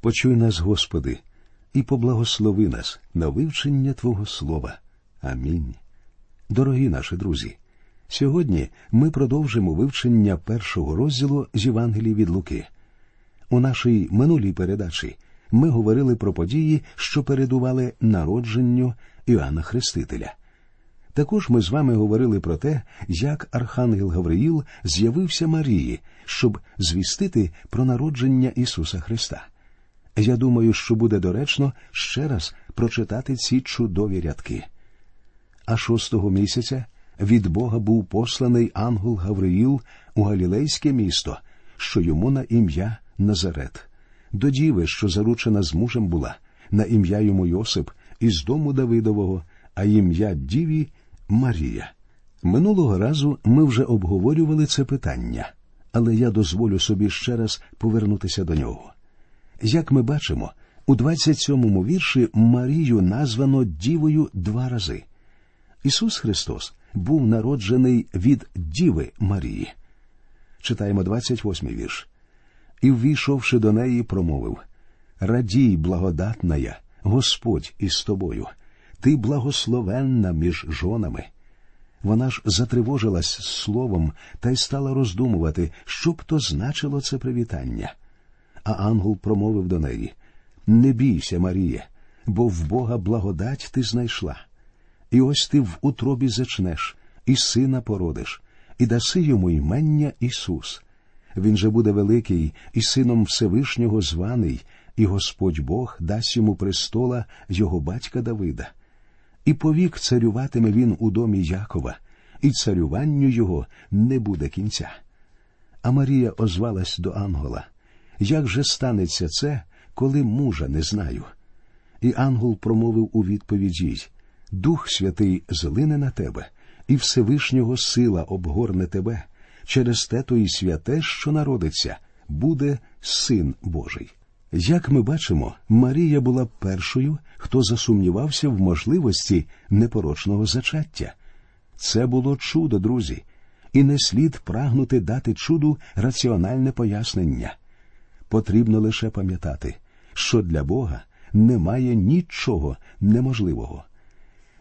Почуй нас, Господи, і поблагослови нас на вивчення Твого Слова. Амінь. Дорогі наші друзі, сьогодні ми продовжимо вивчення першого розділу з Євангелії від Луки. У нашій минулій передачі ми говорили про події, що передували народженню Іоанна Хрестителя. Також ми з вами говорили про те, як Архангел Гавриїл з'явився Марії, щоб звістити про народження Ісуса Христа. Я думаю, що буде доречно ще раз прочитати ці чудові рядки. А 6-го місяця від Бога був посланий ангел Гавриїл у Галілейське місто, що йому на ім'я Назарет, до діви, що заручена з мужем була, на ім'я йому Йосип, із дому Давидового, а ім'я діві Марія. Минулого разу ми вже обговорювали це питання, але я дозволю собі ще раз повернутися до нього. Як ми бачимо, у 27-му вірші Марію названо дівою 2 рази. Ісус Христос був народжений від діви Марії. Читаємо 28-й вірш. «І, ввійшовши до неї, промовив: Радій, благодатна я, Господь із тобою, ти благословенна між жонами». Вона ж затривожилась словом та й стала роздумувати, що б то значило це привітання. А ангел промовив до неї: «Не бійся, Марія, бо в Бога благодать ти знайшла. І ось ти в утробі зачнеш, і сина породиш, і даси йому імення Ісус. Він же буде великий, і сином Всевишнього званий, і Господь Бог дасть йому престола його батька Давида. І повік царюватиме він у домі Якова, і царюванню його не буде кінця». А Марія озвалась до ангела: «Як же станеться це, коли мужа не знаю?» І ангел промовив у відповідь їй: «Дух Святий злине на тебе, і Всевишнього сила обгорне тебе. Через те то і святе, що народиться, буде Син Божий». Як ми бачимо, Марія була першою, хто засумнівався в можливості непорочного зачаття. Це було чудо, друзі, і не слід прагнути дати чуду раціональне пояснення. Потрібно лише пам'ятати, що для Бога немає нічого неможливого.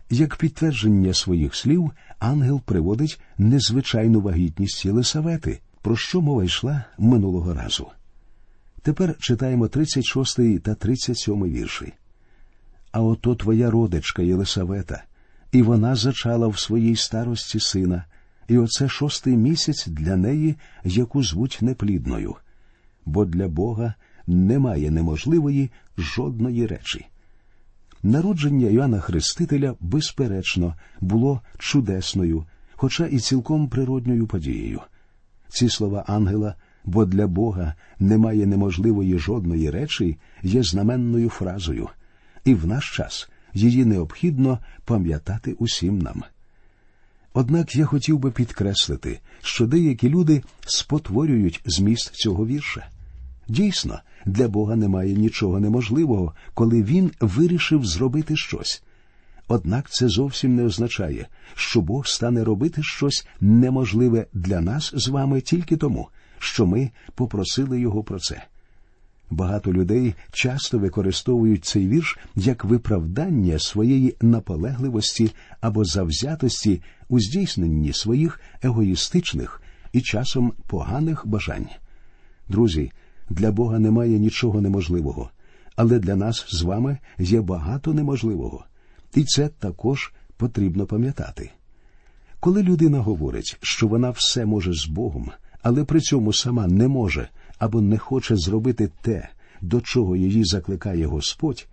Як підтвердження своїх слів, ангел приводить незвичайну вагітність Єлисавети, про що мова йшла минулого разу. Тепер читаємо 36 та 37 вірші. «А ото твоя родичка Єлисавета, і вона зачала в своїй старості сина, і оце 6-й місяць для неї, яку звуть неплідною. Бо для Бога немає неможливої жодної речі». Народження Іоанна Хрестителя, безперечно, було чудесною, хоча і цілком природною подією. Ці слова ангела «бо для Бога немає неможливої жодної речі» є знаменною фразою, і в наш час її необхідно пам'ятати усім нам. Однак я хотів би підкреслити, що деякі люди спотворюють зміст цього вірша. Дійсно, для Бога немає нічого неможливого, коли Він вирішив зробити щось. Однак це зовсім не означає, що Бог стане робити щось неможливе для нас з вами тільки тому, що ми попросили Його про це. Багато людей часто використовують цей вірш як виправдання своєї наполегливості або завзятості у здійсненні своїх егоїстичних і часом поганих бажань. Друзі, для Бога немає нічого неможливого, але для нас з вами є багато неможливого. І це також потрібно пам'ятати. Коли людина говорить, що вона все може з Богом, але при цьому сама не може або не хоче зробити те, до чого її закликає Господь,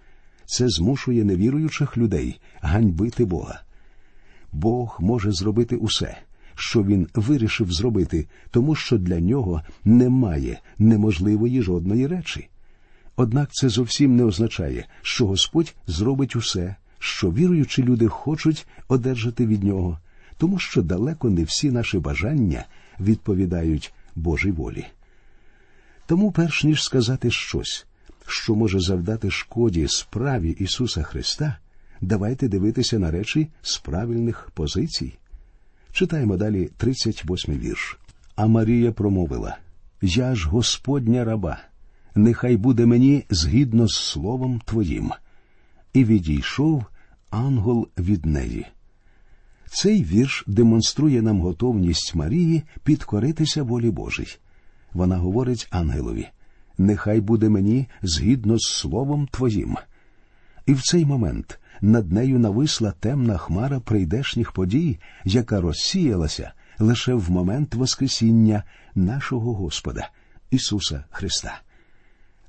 це змушує невіруючих людей ганьбити Бога. Бог може зробити усе, що Він вирішив зробити, тому що для Нього немає неможливої жодної речі. Однак це зовсім не означає, що Господь зробить усе, що віруючі люди хочуть одержати від Нього, тому що далеко не всі наші бажання відповідають Божій волі. Тому перш ніж сказати щось, що може завдати шкоді справі Ісуса Христа, давайте дивитися на речі з правильних позицій. Читаємо далі 38-й вірш. «А Марія промовила: Я ж Господня раба, нехай буде мені згідно з словом Твоїм». І відійшов ангел від неї. Цей вірш демонструє нам готовність Марії підкоритися волі Божій. Вона говорить ангелові: «Нехай буде мені згідно з словом Твоїм». І в цей момент над нею нависла темна хмара прийдешніх подій, яка розсіялася лише в момент Воскресіння нашого Господа Ісуса Христа.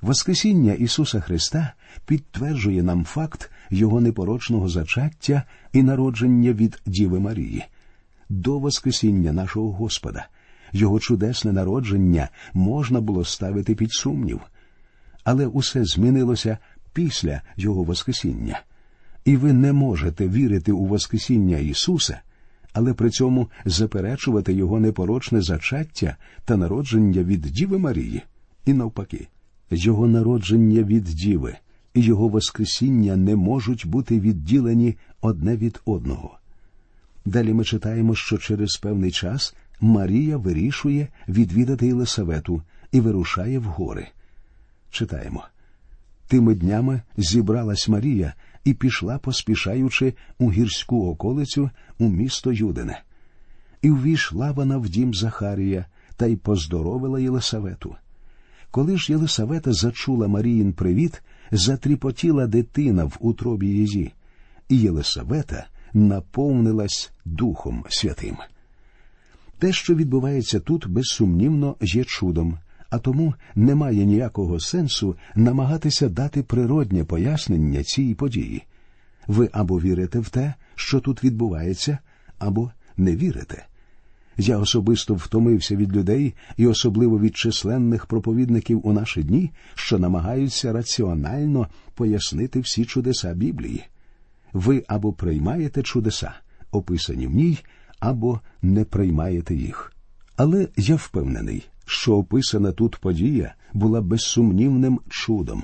Воскресіння Ісуса Христа підтверджує нам факт Його непорочного зачаття і народження від Діви Марії. До Воскресіння нашого Господа Його чудесне народження можна було ставити під сумнів. Але усе змінилося після Його Воскресіння. І ви не можете вірити у Воскресіння Ісуса, але при цьому заперечувати Його непорочне зачаття та народження від Діви Марії. І навпаки. Його народження від Діви і Його Воскресіння не можуть бути відділені одне від одного. Далі ми читаємо, що через певний час Марія вирішує відвідати Єлисавету і вирушає в гори. Читаємо. «Тими днями зібралась Марія і пішла, поспішаючи, у гірську околицю, у місто Юдене. І увійшла вона в дім Захарія, та й поздоровила Єлисавету. Коли ж Єлисавета зачула Маріїн привіт, затріпотіла дитина в утробі її, і Єлисавета наповнилась Духом Святим». Те, що відбувається тут, безсумнівно є чудом, а тому немає ніякого сенсу намагатися дати природне пояснення цій події. Ви або вірите в те, що тут відбувається, або не вірите. Я особисто втомився від людей, і особливо від численних проповідників у наші дні, що намагаються раціонально пояснити всі чудеса Біблії. Ви або приймаєте чудеса, описані в ній, або не приймаєте їх. Але я впевнений, що описана тут подія була безсумнівним чудом.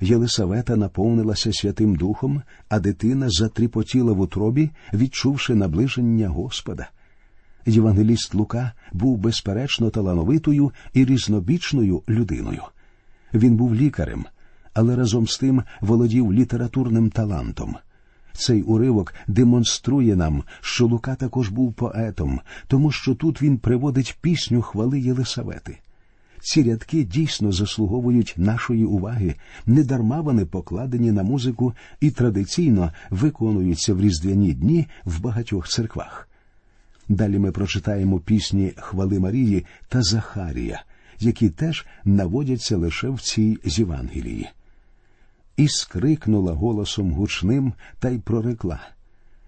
Єлисавета наповнилася Святим Духом, а дитина затріпотіла в утробі, відчувши наближення Господа. Євангеліст Лука був безперечно талановитою і різнобічною людиною. Він був лікарем, але разом з тим володів літературним талантом. Цей уривок демонструє нам, що Лука також був поетом, тому що тут він приводить пісню хвали Єлисавети. Ці рядки дійсно заслуговують нашої уваги, недарма вони покладені на музику і традиційно виконуються в різдвяні дні в багатьох церквах. Далі ми прочитаємо пісні «Хвали Марії» та «Захарія», які теж наводяться лише в цій з Євангелії. «І скрикнула голосом гучним та й прорекла: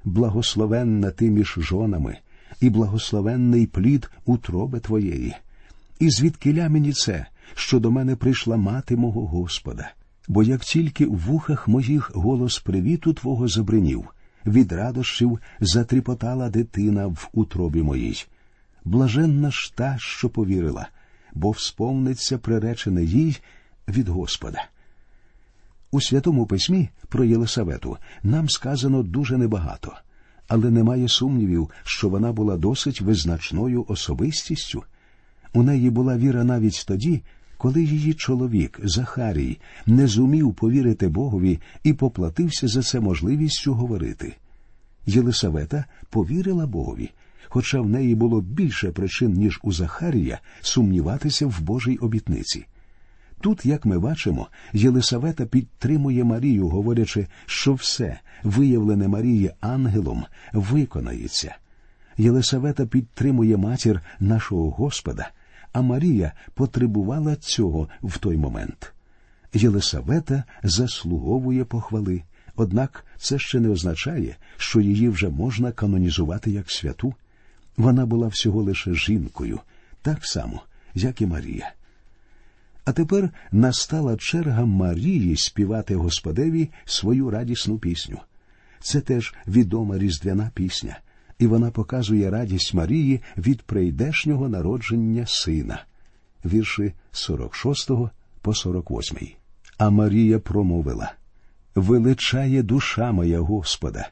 Благословенна ти між жонами, і благословенний плід утроби твоєї. І звідкиля мені це, що до мене прийшла мати мого Господа? Бо як тільки в вухах моїх голос привіту твого забринів, від радощів затріпотала дитина в утробі моїй. Блаженна ж та, що повірила, бо сповниться приречене їй від Господа». У Святому Письмі про Єлисавету нам сказано дуже небагато, але немає сумнівів, що вона була досить визначною особистістю. У неї була віра навіть тоді, коли її чоловік Захарій не зумів повірити Богові і поплатився за це можливістю говорити. Єлисавета повірила Богові, хоча в неї було більше причин, ніж у Захарія, сумніватися в Божій обітниці. Тут, як ми бачимо, Єлисавета підтримує Марію, говорячи, що все, виявлене Марії ангелом, виконається. Єлисавета підтримує матір нашого Господа, а Марія потребувала цього в той момент. Єлисавета заслуговує похвали, однак це ще не означає, що її вже можна канонізувати як святу. Вона була всього лише жінкою, так само, як і Марія. А тепер настала черга Марії співати Господеві свою радісну пісню. Це теж відома різдвяна пісня, і вона показує радість Марії від прийдешнього народження сина. Вірші 46 по 48. «А Марія промовила: Величає душа моя Господа,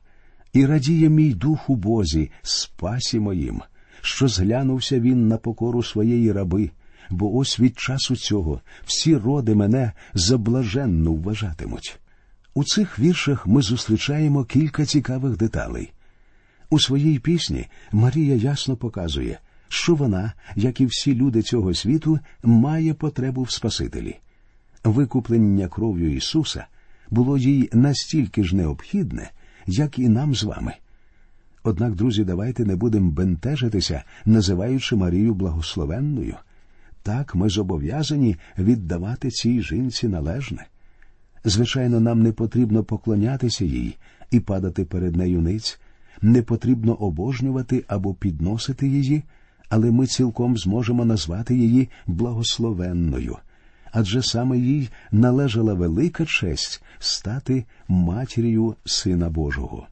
і радіє мій дух у Бозі, спасі моїм, що зглянувся він на покору своєї раби, бо ось від часу цього всі роди мене заблаженно вважатимуть». У цих віршах ми зустрічаємо кілька цікавих деталей. У своїй пісні Марія ясно показує, що вона, як і всі люди цього світу, має потребу в Спасителі. Викуплення кров'ю Ісуса було їй настільки ж необхідне, як і нам з вами. Однак, друзі, давайте не будемо бентежитися, називаючи Марію благословенною. Так, ми зобов'язані віддавати цій жінці належне. Звичайно, нам не потрібно поклонятися їй і падати перед нею ниць, не потрібно обожнювати або підносити її, але ми цілком зможемо назвати її благословенною, адже саме їй належала велика честь стати матір'ю Сина Божого.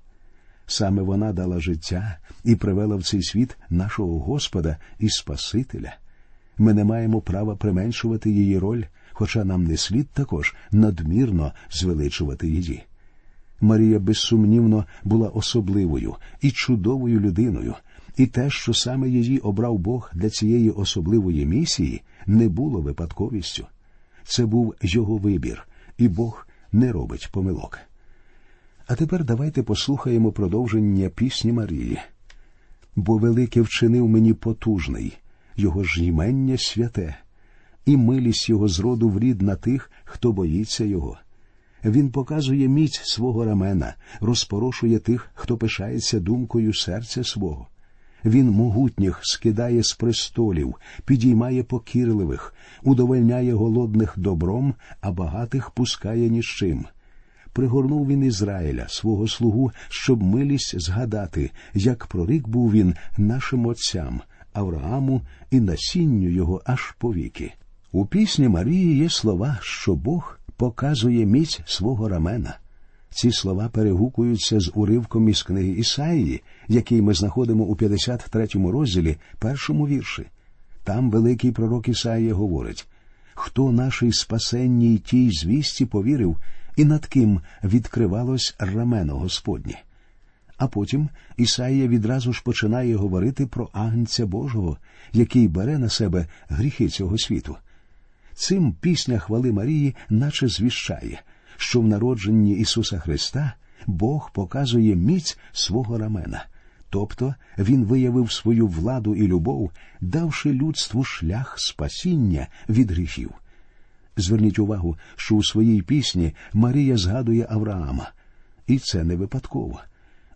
Саме вона дала життя і привела в цей світ нашого Господа і Спасителя. Ми не маємо права применшувати її роль, хоча нам не слід також надмірно звеличувати її. Марія, безсумнівно, була особливою і чудовою людиною, і те, що саме її обрав Бог для цієї особливої місії, не було випадковістю. Це був його вибір, і Бог не робить помилок. А тепер давайте послухаємо продовження пісні Марії. «Бо велике вчинив мені потужний, його ж імення святе, і милість його зроду врід на тих, хто боїться його. Він показує міць свого рамена, розпорошує тих, хто пишається думкою серця свого. Він могутніх скидає з престолів, підіймає покірливих, удовольняє голодних добром, а багатих пускає ні з чим. Пригорнув він Ізраїля, свого слугу, щоб милість згадати, як прорік був він нашим отцям, Аврааму і насінню його аж повіки». У пісні Марії є слова, що Бог показує міць свого рамена. Ці слова перегукуються з уривком із книги Ісаїї, який ми знаходимо у 53-му розділі, першому вірші. Там великий пророк Ісаїя говорить: «Хто нашій спасенній тій звісті повірив, і над ким відкривалось рамено Господнє». А потім Ісаїя відразу ж починає говорити про Агнця Божого, який бере на себе гріхи цього світу. Цим пісня хвали Марії наче звіщає, що в народженні Ісуса Христа Бог показує міць свого рамена. Тобто Він виявив свою владу і любов, давши людству шлях спасіння від гріхів. Зверніть увагу, що у своїй пісні Марія згадує Авраама. І це не випадково.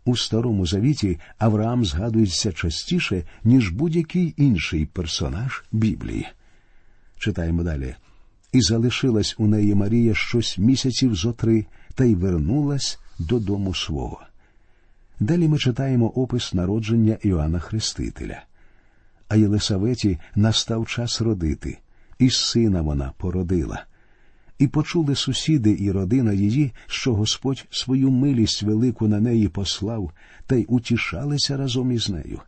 У Старому Завіті Авраам згадується частіше, ніж будь-який інший персонаж Біблії. Читаємо далі. «І залишилась у неї Марія щось місяців зо 3, та й вернулась додому свого». Далі ми читаємо опис народження Іоанна Хрестителя. «А Єлисаветі настав час родити, і сина вона породила. І почули сусіди і родина її, що Господь свою милість велику на неї послав, та й утішалися разом із нею.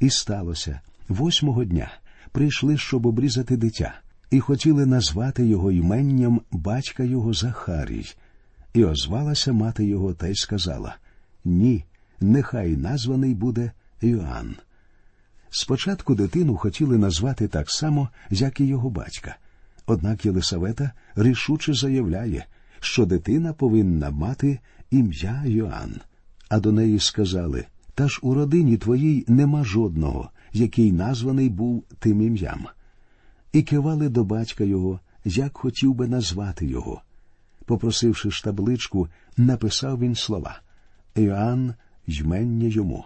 І сталося, 8-го дня прийшли, щоб обрізати дитя, і хотіли назвати його іменням батька його Захарій. І озвалася мати його та й сказала: «Ні, нехай названий буде Іоанн». Спочатку дитину хотіли назвати так само, як і його батька. Однак Єлисавета рішуче заявляє, що дитина повинна мати ім'я Йоанн. А до неї сказали: «Та ж у родині твоїй нема жодного, який названий був тим ім'ям». І кивали до батька його, як хотів би назвати його. Попросивши ж табличку, написав він слова: «Йоанн, ймення йому».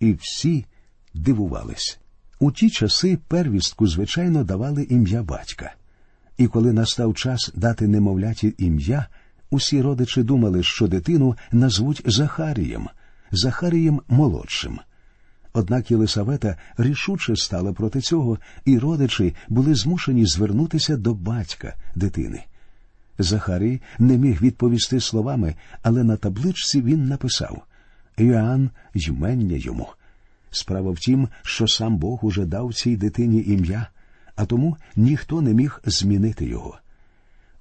І всі дивувались. У ті часи первістку, звичайно, давали ім'я батька. І коли настав час дати немовляті ім'я, усі родичі думали, що дитину назвуть Захарієм, Захарієм молодшим. Однак Єлисавета рішуче стала проти цього, і родичі були змушені звернутися до батька дитини. Захарій не міг відповісти словами, але на табличці він написав: «Йоанн, ймення йому». Справа в тім, що сам Бог уже дав цій дитині ім'я, а тому ніхто не міг змінити його.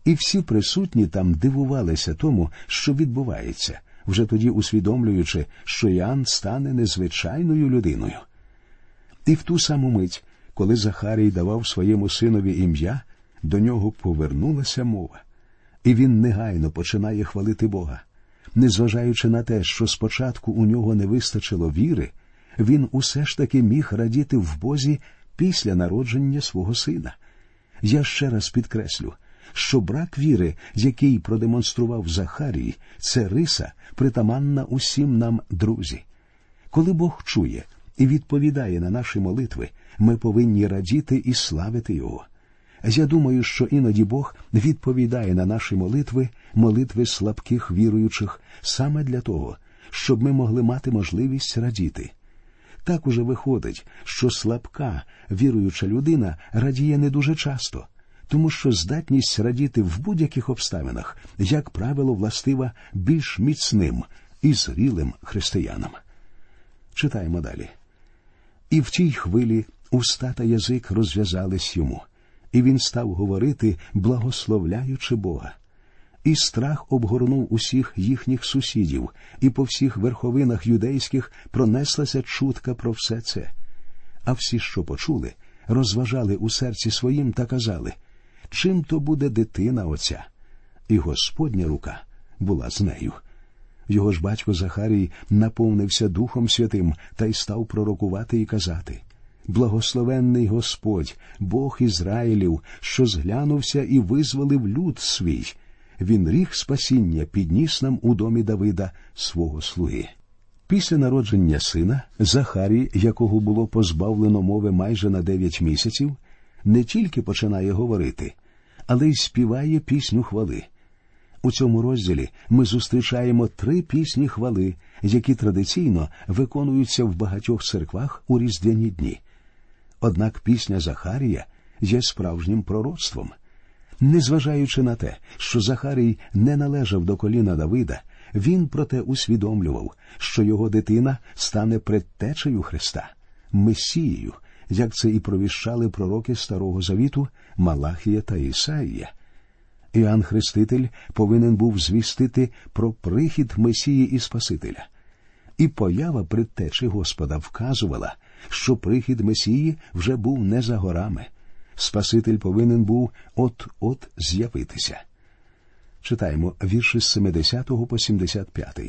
І всі присутні там дивувалися тому, що відбувається, вже тоді усвідомлюючи, що Іоанн стане незвичайною людиною. І в ту саму мить, коли Захарій давав своєму синові ім'я, до нього повернулася мова. І він негайно починає хвалити Бога. Незважаючи на те, що спочатку у нього не вистачило віри, він усе ж таки міг радіти в Бозі після народження свого сина. Я ще раз підкреслю, що брак віри, який продемонстрував Захарій, це риса, притаманна усім нам, друзі. Коли Бог чує і відповідає на наші молитви, ми повинні радіти і славити Його. Я думаю, що іноді Бог відповідає на наші молитви, молитви слабких віруючих, саме для того, щоб ми могли мати можливість радіти. Так уже виходить, що слабка віруюча людина радіє не дуже часто, тому що здатність радіти в будь-яких обставинах, як правило, властива більш міцним і зрілим християнам. Читаємо далі. «І в тій хвилі уста та язик розв'язались йому, і він став говорити, благословляючи Бога. І страх обгорнув усіх їхніх сусідів, і по всіх верховинах юдейських пронеслася чутка про все це. А всі, що почули, розважали у серці своїм та казали, чим то буде дитина оця? І Господня рука була з нею». Його ж батько Захарій наповнився Духом Святим та й став пророкувати і казати, «Благословенний Господь, Бог Ізраїлів, що зглянувся і визволив люд свій. Він ріг спасіння підніс нам у домі Давида, свого слуги». Після народження сина Захарій, якого було позбавлено мови майже на 9 місяців, не тільки починає говорити, але й співає пісню хвали. У цьому розділі ми зустрічаємо 3 пісні хвали, які традиційно виконуються в багатьох церквах у різдвяні дні. Однак пісня Захарія є справжнім пророцтвом. Незважаючи на те, що Захарій не належав до коліна Давида, він проте усвідомлював, що його дитина стане предтечею Христа, Месією, як це і провіщали пророки Старого Завіту Малахія та Ісаїя. Іоанн Хреститель повинен був звістити про прихід Месії і Спасителя. І поява предтечі Господа вказувала, що прихід Месії вже був не за горами. Спаситель повинен був от-от з'явитися. Читаємо вірші з 70 по 75.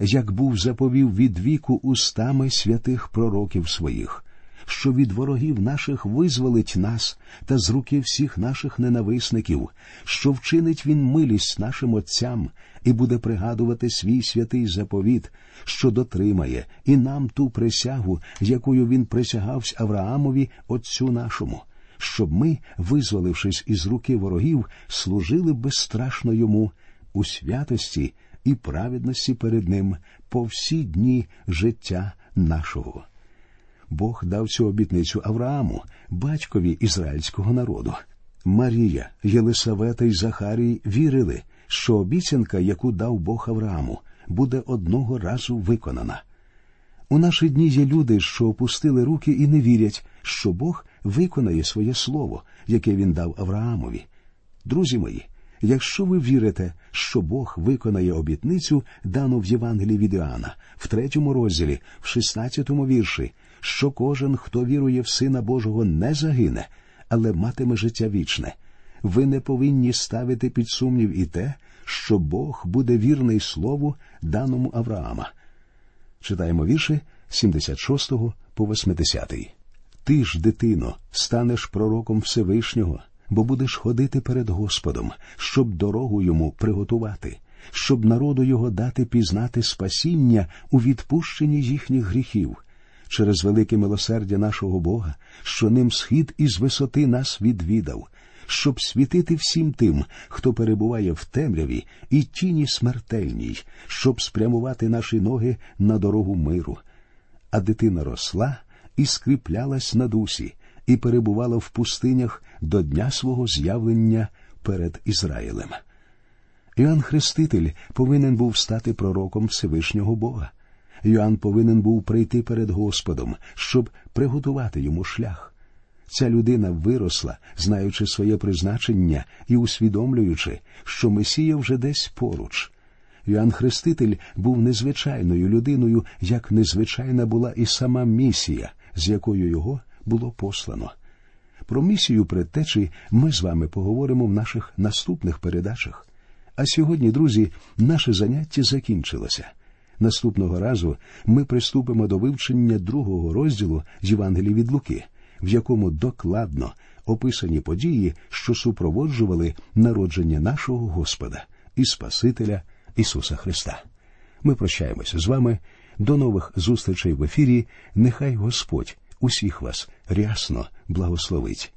«Як був заповів від віку устами святих пророків своїх, що від ворогів наших визволить нас та з руки всіх наших ненависників, що вчинить він милість нашим отцям і буде пригадувати свій святий заповіт, що дотримає і нам ту присягу, якою він присягавсь Авраамові, отцю нашому, щоб ми, визволившись із руки ворогів, служили безстрашно йому у святості і праведності перед ним по всі дні життя нашого». Бог дав цю обітницю Аврааму, батькові ізраїльського народу. Марія, Єлисавета і Захарій вірили, що обіцянка, яку дав Бог Аврааму, буде одного разу виконана. У наші дні є люди, що опустили руки і не вірять, що Бог виконає своє слово, яке він дав Авраамові. Друзі мої, якщо ви вірите, що Бог виконає обітницю, дану в Євангелії від Іоанна, в 3 розділі, в 16 вірші, що кожен, хто вірує в Сина Божого, не загине, але матиме життя вічне, ви не повинні ставити під сумнів і те, що Бог буде вірний слову, даному Авраама. Читаємо вірші 76 по 80. «Ти ж, дитино, станеш пророком Всевишнього, бо будеш ходити перед Господом, щоб дорогу йому приготувати, щоб народу його дати пізнати спасіння у відпущенні їхніх гріхів, через велике милосердя нашого Бога, що ним схід із висоти нас відвідав, щоб світити всім тим, хто перебуває в темряві і тіні смертельній, щоб спрямувати наші ноги на дорогу миру. А дитина росла і скріплялась на дусі, і перебувала в пустинях до дня свого з'явлення перед Ізраїлем». Іоанн Хреститель повинен був стати пророком Всевишнього Бога. Йоанн повинен був прийти перед Господом, щоб приготувати йому шлях. Ця людина виросла, знаючи своє призначення і усвідомлюючи, що Месія вже десь поруч. Йоанн Хреститель був незвичайною людиною, як незвичайна була і сама місія, з якою його було послано. Про місію предтечі ми з вами поговоримо в наших наступних передачах. А сьогодні, друзі, наше заняття закінчилося. Наступного разу ми приступимо до вивчення 2 розділу з Євангелії від Луки, в якому докладно описані події, що супроводжували народження нашого Господа і Спасителя Ісуса Христа. Ми прощаємося з вами. До нових зустрічей в ефірі. Нехай Господь усіх вас рясно благословить.